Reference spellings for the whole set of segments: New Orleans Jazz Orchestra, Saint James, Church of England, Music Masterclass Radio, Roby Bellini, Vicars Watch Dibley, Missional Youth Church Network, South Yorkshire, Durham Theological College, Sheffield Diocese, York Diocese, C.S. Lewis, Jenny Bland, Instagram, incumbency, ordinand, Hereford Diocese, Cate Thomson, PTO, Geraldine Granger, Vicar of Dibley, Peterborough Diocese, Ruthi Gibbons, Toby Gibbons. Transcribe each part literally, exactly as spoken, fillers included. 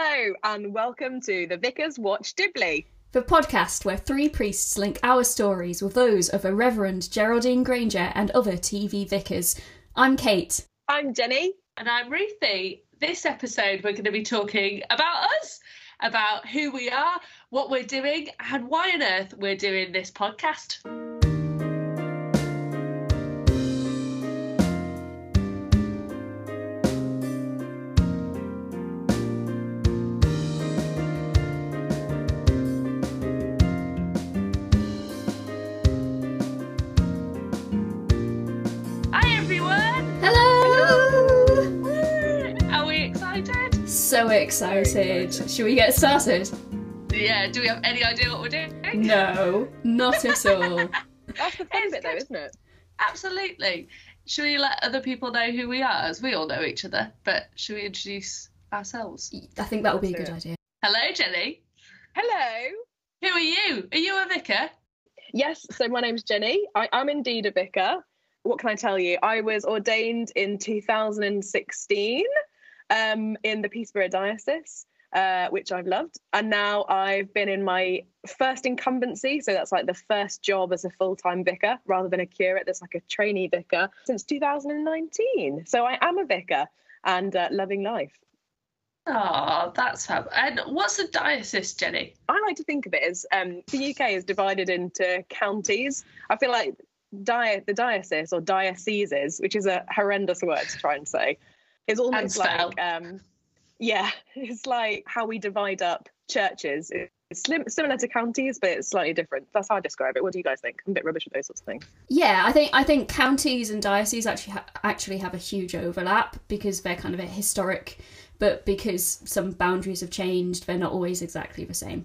Hello and welcome to the Vicars Watch Dibley, the podcast where three priests link our stories with those of a Reverend Geraldine Granger and other T V vicars. I'm Kate. I'm Jenny. And I'm Ruthie. This episode we're going to be talking about us, about who we are, what we're doing and why on earth we're doing this podcast. So excited. Should we get started? Yeah, do we have any idea what we're doing? No, not at all. That's the fun bit though, isn't it? Absolutely. Should we let other people know who we are, as we all know each other, but should we introduce ourselves? I think that would be a good idea. Hello, Jenny. Hello. Who are you? Are you a vicar? Yes, so my name's Jenny. I am indeed a vicar. What can I tell you? I was ordained in two thousand sixteen. Um, in the Peterborough Diocese, uh, which I've loved. And now I've been in my first incumbency, so that's like the first job as a full-time vicar, rather than a curate, that's like a trainee vicar, since two thousand nineteen. So I am a vicar and uh, loving life. Oh, that's fab. And what's the diocese, Jenny? I like to think of it as, um, the U K is divided into counties. I feel like di- the diocese, or dioceses, which is a horrendous word to try and say, it's almost like, um, yeah, it's like how we divide up churches. It's similar to counties, but it's slightly different. That's how I describe it. What do you guys think? I'm a bit rubbish at those sorts of things. Yeah, I think I think counties and dioceses actually ha- actually have a huge overlap because they're kind of a historic, but because some boundaries have changed, they're not always exactly the same.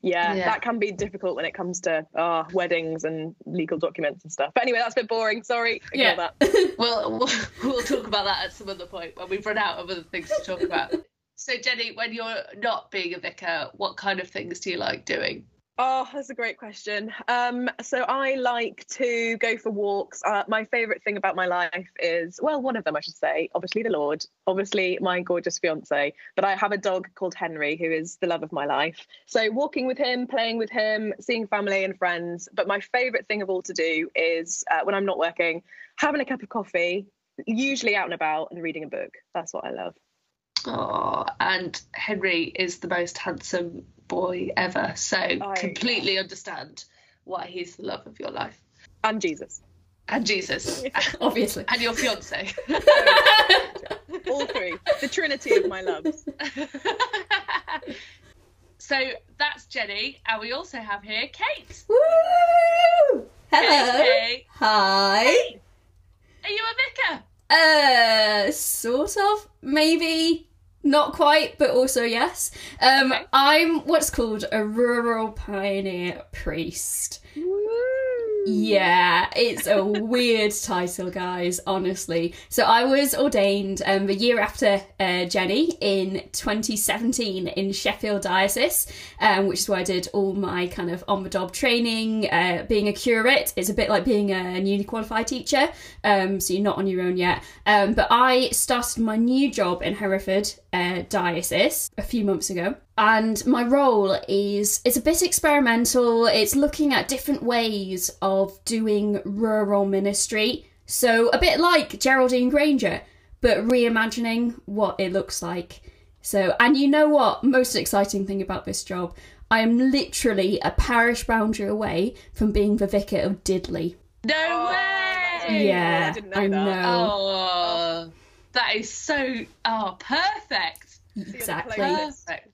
Yeah, yeah, that can be difficult when it comes to uh, weddings and legal documents and stuff. But anyway, that's a bit boring. Sorry. Ignore yeah. that. we'll, we'll, we'll talk about that at some other point when we've run out of other things to talk about. So, Jenny, when you're not being a vicar, what kind of things do you like doing? Oh, that's a great question. Um, so I like to go for walks. Uh, my favourite thing about my life is, well, one of them, I should say, obviously the Lord, obviously my gorgeous fiancé, but I have a dog called Henry, who is the love of my life. So walking with him, playing with him, seeing family and friends. But my favourite thing of all to do is, uh, when I'm not working, having a cup of coffee, usually out and about, and reading a book. That's what I love. Oh, and Henry is the most handsome boy ever, so I completely yeah. understand why he's the love of your life. And Jesus. And Jesus. Obviously. And your fiancé. All three. The trinity of my loves. So that's Jenny, and we also have here Kate. Woo! Hello. Kate. Hi. Hey. Are you a vicar? Uh, sort of, maybe. Not quite, but also yes. Um, okay. I'm what's called a rural pioneer priest. Woo. Yeah, it's a weird title, guys, honestly. So I was ordained um, the year after uh, Jenny in twenty seventeen in Sheffield Diocese, um, which is where I did all my kind of on-the-job training. Uh, being a curate, it's a bit like being a newly qualified teacher, um, so you're not on your own yet. Um, but I started my new job in Hereford Uh, diocese a few months ago, and my role is it's a bit experimental. It's looking at different ways of doing rural ministry, so a bit like Geraldine Granger, but reimagining what it looks like. So, and you know what, most exciting thing about this job, I am literally a parish boundary away from being the vicar of Dibley. No oh, way! Yeah, I, didn't know I that. know. Oh. That is so, oh, perfect. Exactly. Perfect.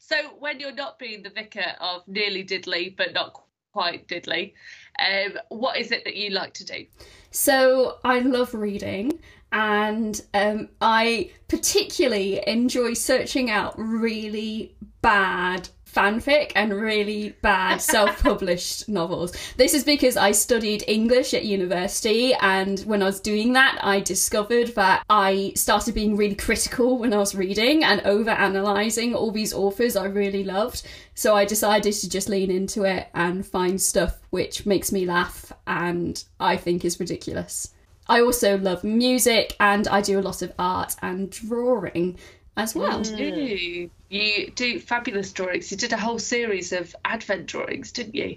So when you're not being the vicar of nearly Dibley, but not quite Dibley, um, what is it that you like to do? So I love reading, and um, I particularly enjoy searching out really bad fanfic and really bad self-published novels. This is because I studied English at university, and when I was doing that, I discovered that I started being really critical when I was reading and over-analysing all these authors I really loved. So I decided to just lean into it and find stuff which makes me laugh and I think is ridiculous. I also love music, and I do a lot of art and drawing. as well. Mm. You do fabulous drawings. You did a whole series of Advent drawings, didn't you?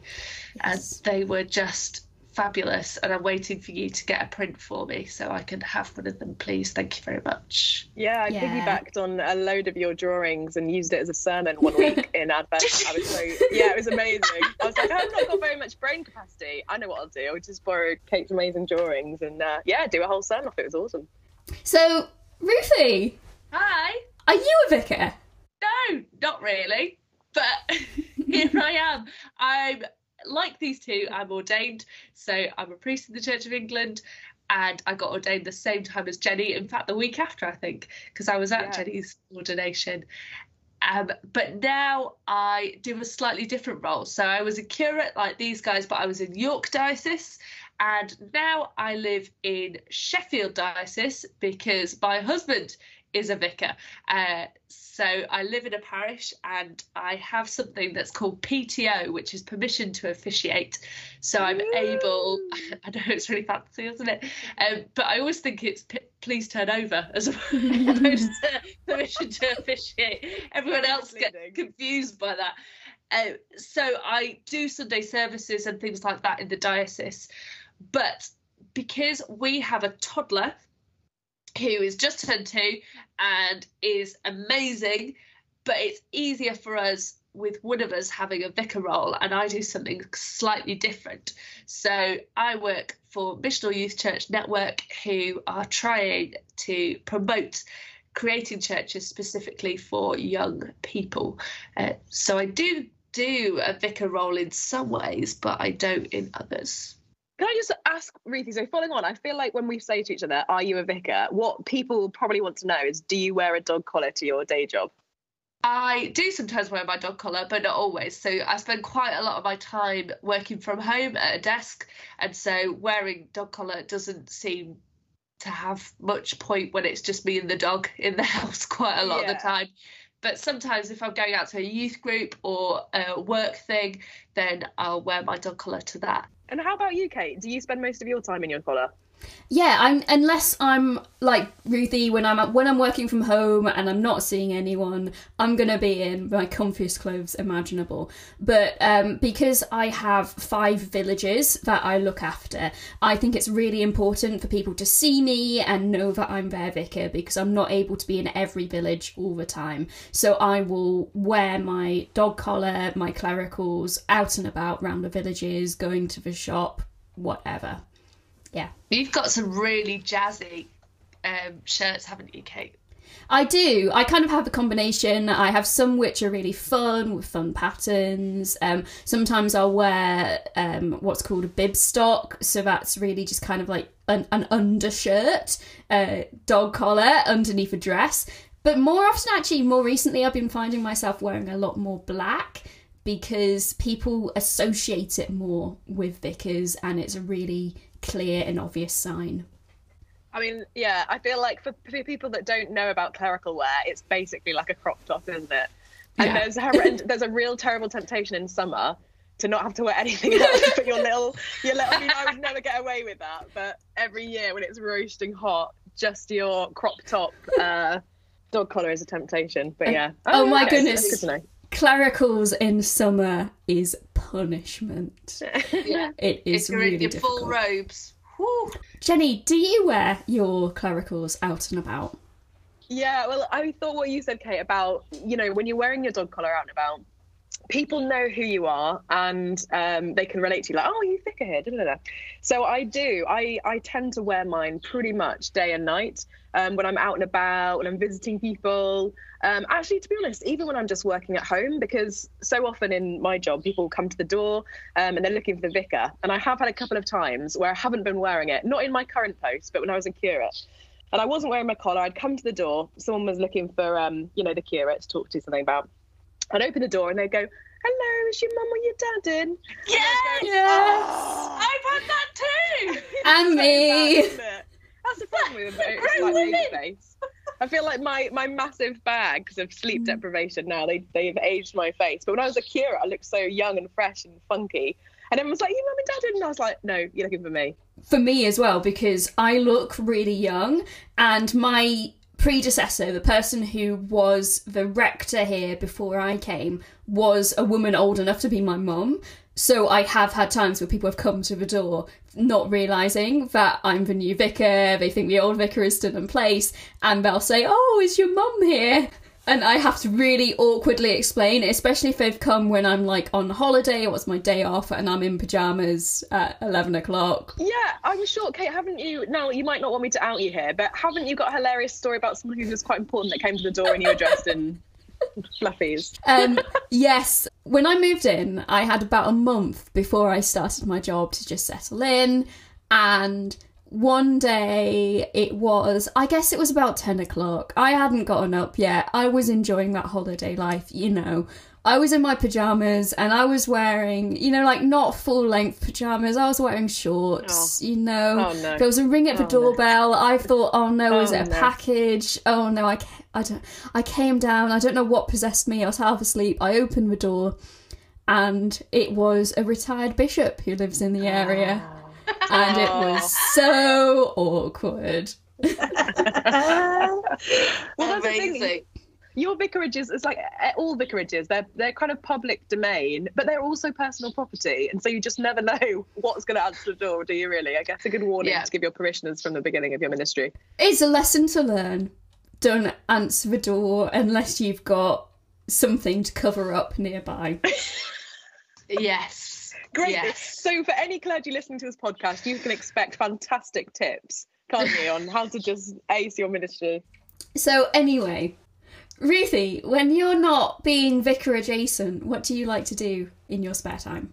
Yes. And they were just fabulous, and I'm waiting for you to get a print for me so I can have one of them, please. Thank you very much. Yeah, I yeah. piggybacked on a load of your drawings and used it as a sermon one week in Advent. I was so, yeah, it was amazing. I was like, oh, I've not got very much brain capacity. I know what I'll do. I'll just borrow Kate's amazing drawings and, uh, yeah, do a whole sermon off it. It was awesome. So, Ruthie. Hi. Are you a vicar? No, not really. But here I am. I'm... Like these two, I'm ordained, so I'm a priest in the Church of England, and I got ordained the same time as Jenny, in fact the week after, I think, because I was at yeah. Jenny's ordination. Um, but now I do a slightly different role. So I was a curate like these guys, but I was in York Diocese, and now I live in Sheffield Diocese because my husband is a vicar. Uh, so I live in a parish and I have something that's called P T O, which is permission to officiate. So I'm Ooh. able, I know it's really fancy, isn't it? Um, but I always think it's p- please turn over as opposed to permission to officiate. Everyone else gets confused by that. Uh, so I do Sunday services and things like that in the diocese. But because we have a toddler who is just turned two and is amazing, but it's easier for us with one of us having a vicar role, and I do something slightly different. So I work for Missional Youth Church Network, who are trying to promote creating churches specifically for young people. Uh, so I do do a vicar role in some ways, but I don't in others. Can I just ask, Ruthie, so following on, I feel like when we say to each other, are you a vicar, what people probably want to know is, do you wear a dog collar to your day job? I do sometimes wear my dog collar, but not always. So I spend quite a lot of my time working from home at a desk, and so wearing dog collar doesn't seem to have much point when it's just me and the dog in the house quite a lot yeah. of the time. But sometimes if I'm going out to a youth group or a work thing, then I'll wear my dog collar to that. And how about you, Kate? Do you spend most of your time in your collar? Yeah, I'm, unless I'm like Ruthie, when I'm when I'm working from home and I'm not seeing anyone, I'm going to be in my comfiest clothes imaginable. But um, because I have five villages that I look after, I think it's really important for people to see me and know that I'm their vicar, because I'm not able to be in every village all the time. So I will wear my dog collar, my clericals, out and about round the villages, going to the shop, whatever. Yeah. You've got some really jazzy um, shirts, haven't you, Kate? I do. I kind of have a combination. I have some which are really fun with fun patterns. Um, sometimes I'll wear um, what's called a bib stock. So that's really just kind of like an, an undershirt, uh, dog collar underneath a dress. But more often, actually, more recently, I've been finding myself wearing a lot more black, because people associate it more with vicars, and it's a really clear and obvious sign. I mean, yeah, I feel like for people that don't know about clerical wear, it's basically like a crop top, isn't it? And yeah. there's, horrend- there's a real terrible temptation in summer to not have to wear anything else but your little, your little, I mean, I would never get away with that, but every year when it's roasting hot, just your crop top uh, dog collar is a temptation, but yeah. Oh, oh my that's, goodness. That's good to know. Clericals in summer is punishment. Yeah. It is really difficult. If you're in your full robes. Woo. Jenny, do you wear your clericals out and about? Yeah, well, I thought what you said, Kate, about, you know, when you're wearing your dog collar out and about, people know who you are and um, they can relate to you, like, oh, you vicar here, da, da, da. So I do. I, I tend to wear mine pretty much day and night. Um, when I'm out and about, when I'm visiting people. Um, actually, to be honest, even when I'm just working at home, because so often in my job, people come to the door um, and they're looking for the vicar. And I have had a couple of times where I haven't been wearing it, not in my current post, but when I was a curate. And I wasn't wearing my collar. I'd come to the door. Someone was looking for, um, you know, the curate to talk to something about. I'd open the door and they'd go, hello, is your mum or your dad in? Yes! Go, yes! Oh, I've had that too! And me! So bad, that's the problem with it. It's like baby face. I feel like my, my massive bags of sleep deprivation now, they, they've aged my face. But when I was a curate, I looked so young and fresh and funky. And everyone was like, you mum and dad in? And I was like, no, you're looking for me. For me as well, because I look really young and my predecessor, the person who was the rector here before I came, was a woman old enough to be my mum. So I have had times where people have come to the door not realising that I'm the new vicar, they think the old vicar is still in place, and they'll say, oh, is your mum here? And I have to really awkwardly explain, especially if they've come when I'm like on holiday or it's my day off and I'm in pyjamas at eleven o'clock. Yeah, are you sure, Kate, haven't you? Now, you might not want me to out you here, but haven't you got a hilarious story about someone who was quite important that came to the door and you were dressed in fluffies? Um, yes. When I moved in, I had about a month before I started my job to just settle in. And one day it was, I guess it was about ten o'clock. I hadn't gotten up yet. I was enjoying that holiday life, you know. I was in my pyjamas and I was wearing, you know, like not full length pyjamas. I was wearing shorts, oh. you know. Oh, no. There was a ring at the oh, doorbell. No. I thought, oh no, oh, is it a no. package? Oh no, I, I, don't, I came down. I don't know what possessed me. I was half asleep. I opened the door and it was a retired bishop who lives in the area. Oh. And it was so awkward. Well, that's amazing. The thing. Your vicarages, it's like all vicarages, they're they're kind of public domain, but they're also personal property. And so you just never know what's going to answer the door, do you really? I guess a good warning yeah. to give your parishioners from the beginning of your ministry. It's a lesson to learn. Don't answer the door unless you've got something to cover up nearby. Yes. Great. Yes. So for any clergy listening to this podcast, you can expect fantastic tips, can't you, on how to just ace your ministry. So anyway, Ruthie, when you're not being vicar adjacent, what do you like to do in your spare time?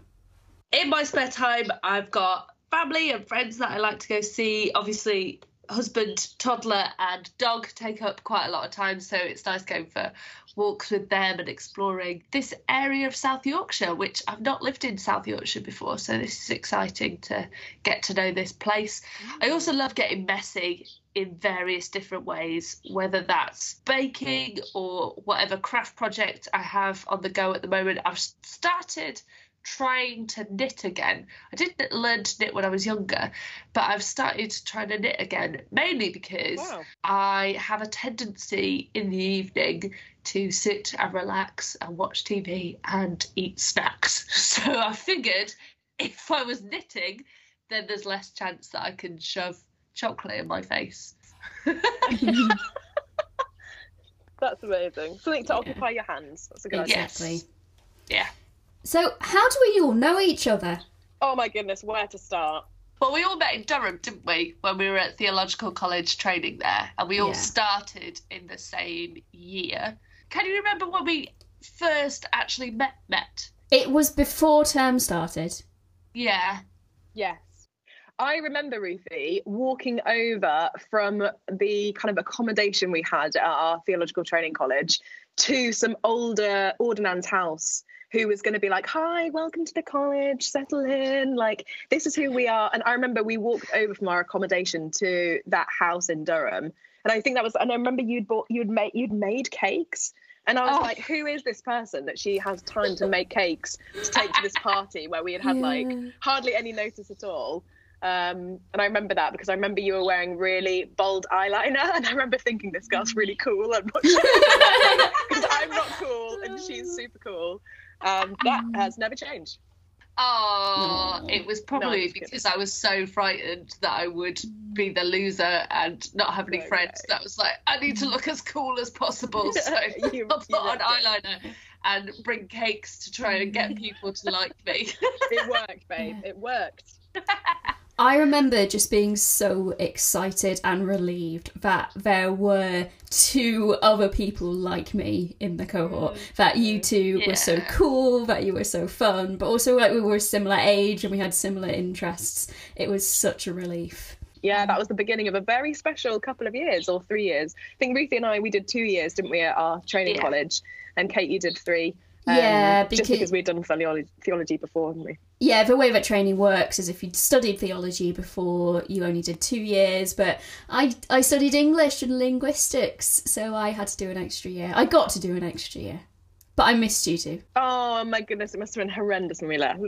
In my spare time, I've got family and friends that I like to go see. Obviously, husband, toddler and dog take up quite a lot of time, so it's nice going for walks with them and exploring this area of South Yorkshire, which I've not lived in South Yorkshire before, so this is exciting to get to know this place. I also love getting messy in various different ways, whether that's baking or whatever craft project I have on the go at the moment. I've started trying to knit again. I didn't learn to knit when I was younger, but I've started trying to knit again, mainly because wow. I have a tendency in the evening to sit and relax and watch T V and eat snacks. So I figured if I was knitting, then there's less chance that I can shove chocolate in my face. That's amazing. Something to yeah. occupy your hands. That's a good idea. Yes. Yeah. So how do we all know each other? Oh my goodness, where to start? Well, we all met in Durham, didn't we, when we were at theological college training there, and we all yeah. started in the same year. Can you remember when we first actually met? Met? It was before term started. Yeah. Yes. I remember, Ruthie, walking over from the kind of accommodation we had at our theological training college to some older ordinand's house, who was going to be like, hi, welcome to the college, settle in, like, this is who we are. And I remember we walked over from our accommodation to that house in Durham. And I think that was, and I remember you'd bought, you'd made, you'd made cakes. And I was oh. like, who is this person that she has time to make cakes to take to this party where we had had yeah. like hardly any notice at all. Um, and I remember that because I remember you were wearing really bold eyeliner, and I remember thinking, this girl's really cool, and because I'm not cool and she's super cool. Um, that has never changed. Oh, it was probably no, because kidding. I was so frightened that I would be the loser and not have any okay. friends. That was like, I need to look as cool as possible, so you, I'll put on eyeliner it. and bring cakes to try and get people to like me. It worked, babe. Yeah. It worked. I remember just being so excited and relieved that there were two other people like me in the cohort, that you two yeah. were so cool, that you were so fun, but also like we were a similar age and we had similar interests. It was such a relief. Yeah, that was the beginning of a very special couple of years, or three years. I think Ruthie and I, we did two years, didn't we, at our training yeah. college, and Kate, you did three. Um, yeah, because, just because we'd done theology before, hadn't we? Yeah, the way that training works is if you'd studied theology before, you only did two years. But I I studied English and linguistics, so I had to do an extra year. I got to do an extra year. But I missed you two. Oh my goodness, it must have been horrendous when we left.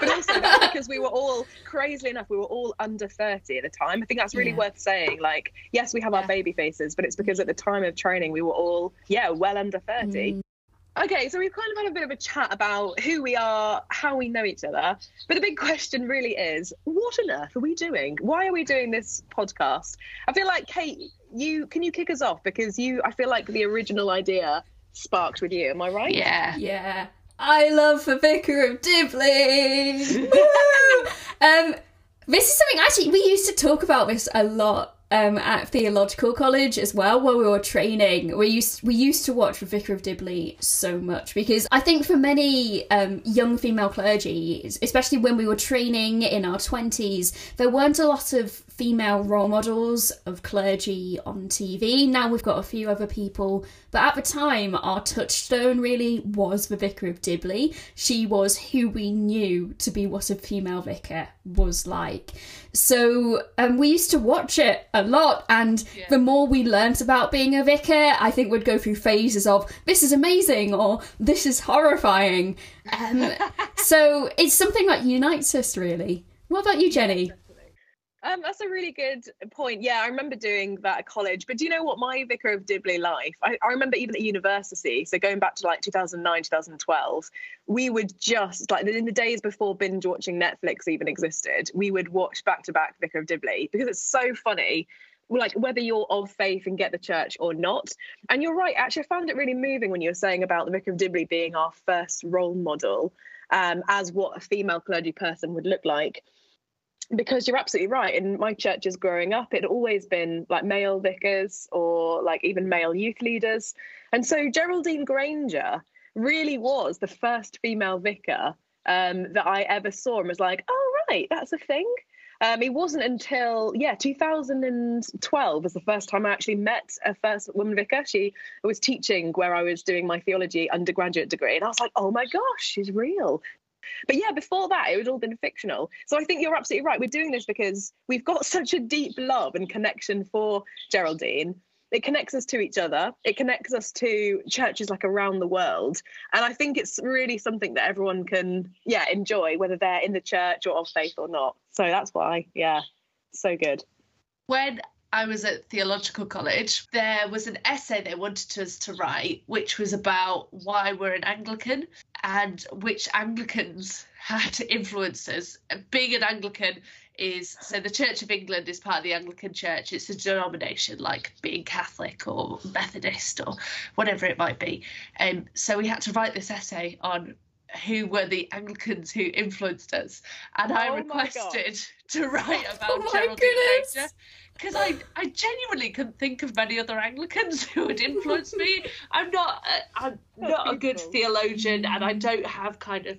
But also that's because we were all, crazily enough, we were all under thirty at the time. I think that's really yeah. worth saying. Like, yes, we have yeah. our baby faces, but it's because at the time of training we were all, yeah, well under thirty. Mm. Okay, so we've kind of had a bit of a chat about who we are, how we know each other. But the big question really is, what on earth are we doing? Why are we doing this podcast? I feel like, Kate, you can you kick us off? Because you, I feel like the original idea sparked with you. Am I right? Yeah. Yeah. I love the Vicar of Dibley. Woo! Um, this is something, actually, we used to talk about this a lot. Um, at theological college as well, where we were training, we used we used to watch Vicar of Dibley so much, because I think for many um, young female clergy, especially when we were training in our twenties, there weren't a lot of female role models of clergy on T V. Now we've got a few other people, but at the time, our touchstone really was the Vicar of Dibley. She was who we knew to be what a female vicar was like. So um, we used to watch it a lot, and yeah. the more we learnt about being a vicar, I think we'd go through phases of this is amazing or this is horrifying. Um, so it's something that unites us, really. What about you, Jenny? Um, that's a really good point. Yeah, I remember doing that at college. But do you know what, my Vicar of Dibley life, I, I remember even at university, so going back to like two thousand nine, two thousand twelve, we would just, like in the days before binge watching Netflix even existed, we would watch back-to-back Vicar of Dibley, because it's so funny, like whether you're of faith and get the church or not. And you're right, actually, I found it really moving when you were saying about the Vicar of Dibley being our first role model um, as what a female clergy person would look like. Because you're absolutely right. In my churches growing up, it had always been like male vicars or like even male youth leaders. And so Geraldine Granger really was the first female vicar um, that I ever saw and was like, oh, right, that's a thing. Um, it wasn't until, yeah, two thousand twelve was the first time I actually met a first woman vicar. She was teaching where I was doing my theology undergraduate degree. And I was like, oh, my gosh, she's real. But yeah, before that, it had all been fictional. So I think you're absolutely right. We're doing this because we've got such a deep love and connection for Geraldine. It connects us to each other. It connects us to churches like around the world. And I think it's really something that everyone can, yeah, enjoy, whether they're in the church or of faith or not. So that's why, yeah, so good. When I was at theological college, there was an essay they wanted us to write, which was about why we're an Anglican and which Anglicans had influenced us. Being an Anglican is, so the Church of England is part of the Anglican Church. It's a denomination like being Catholic or Methodist or whatever it might be. And um, so we had to write this essay on who were the Anglicans who influenced us. And oh I requested to write about oh Geraldine Granger, because I, I genuinely couldn't think of many other Anglicans who would influence me. I'm not a, I'm That's not beautiful. a good theologian, and I don't have kind of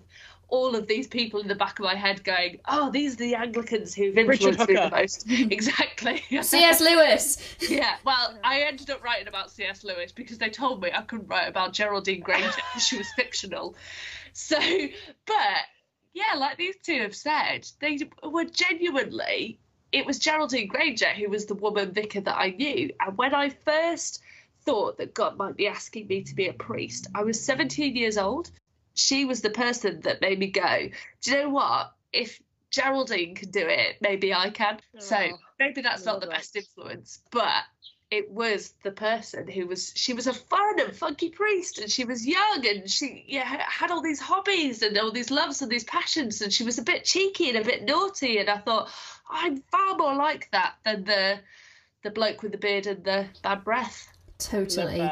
all of these people in the back of my head going, oh, these are the Anglicans who've influenced me the most. Exactly. C S. Lewis. Yeah, well, I ended up writing about C S. Lewis because they told me I couldn't write about Geraldine Granger because she was fictional. So, but, yeah, like these two have said, they were genuinely, it was Geraldine Granger who was the woman vicar that I knew. And when I first thought that God might be asking me to be a priest, I was seventeen years old. She was the person that made me go, do you know what? If Geraldine can do it, maybe I can. Oh, so maybe that's not the best influence, but it was the person who was, she was a fun and funky priest, and she was young, and she yeah, had all these hobbies and all these loves and these passions, and she was a bit cheeky and a bit naughty. And I thought, I'm far more like that than the the bloke with the beard and the bad breath. Totally.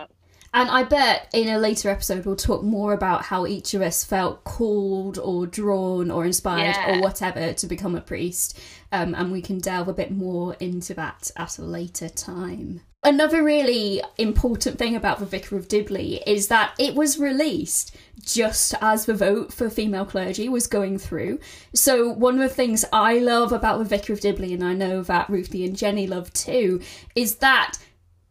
And I bet in a later episode we'll talk more about how each of us felt called or drawn or inspired yeah. or whatever to become a priest. Um, and we can delve a bit more into that at a later time. Another really important thing about the Vicar of Dibley is that it was released just as the vote for female clergy was going through. So one of the things I love about the Vicar of Dibley, and I know that Ruthie and Jenny love too, is that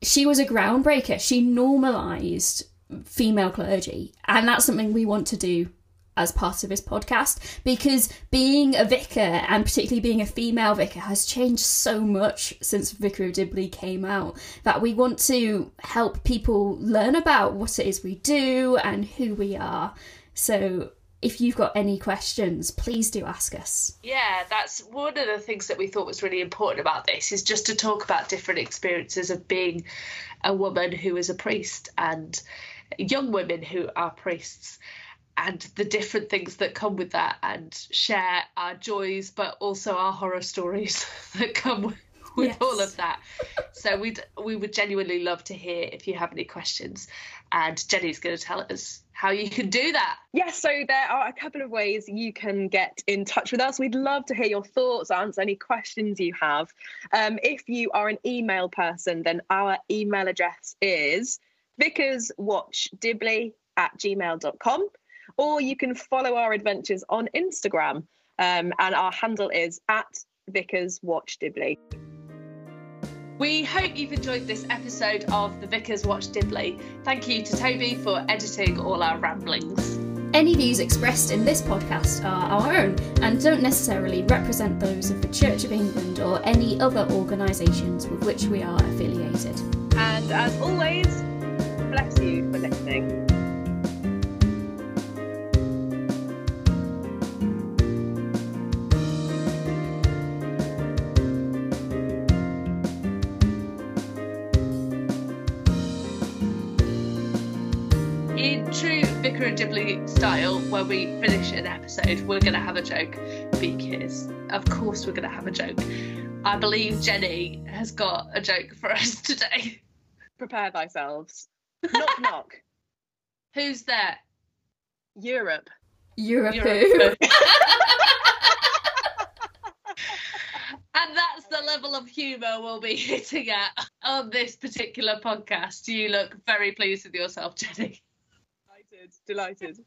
she was a groundbreaker. She normalised female clergy, and that's something we want to do as part of this podcast, because being a vicar, and particularly being a female vicar, has changed so much since Vicar of Dibley came out, that we want to help people learn about what it is we do and who we are. So if you've got any questions, please do ask us. Yeah, that's one of the things that we thought was really important about this, is just to talk about different experiences of being a woman who is a priest and young women who are priests, and the different things that come with that, and share our joys but also our horror stories that come with, with yes. all of that. So we'd we would genuinely love to hear if you have any questions, and Jenny's going to tell us how you can do that. Yes, so there are a couple of ways you can get in touch with us. We'd love to hear your thoughts, answer any questions you have. Um, if you are an email person, then our email address is vicarswatchdibley at gmail dot com, or you can follow our adventures on Instagram, um, and our handle is at vicarswatchdibley. We hope you've enjoyed this episode of the Vicars Watch Dibley. Thank you to Toby for editing all our ramblings. Any views expressed in this podcast are our own and don't necessarily represent those of the Church of England or any other organisations with which we are affiliated. And as always, bless you for listening. Vicar of Dibley style, when we finish an episode, we're going to have a joke, because of course we're going to have a joke. I believe Jenny has got a joke for us today. Prepare thyselves. Knock knock. Who's there? Europe. Europe. Europe. And that's the level of humour we'll be hitting at on this particular podcast. You look very pleased with yourself, Jenny. Delighted.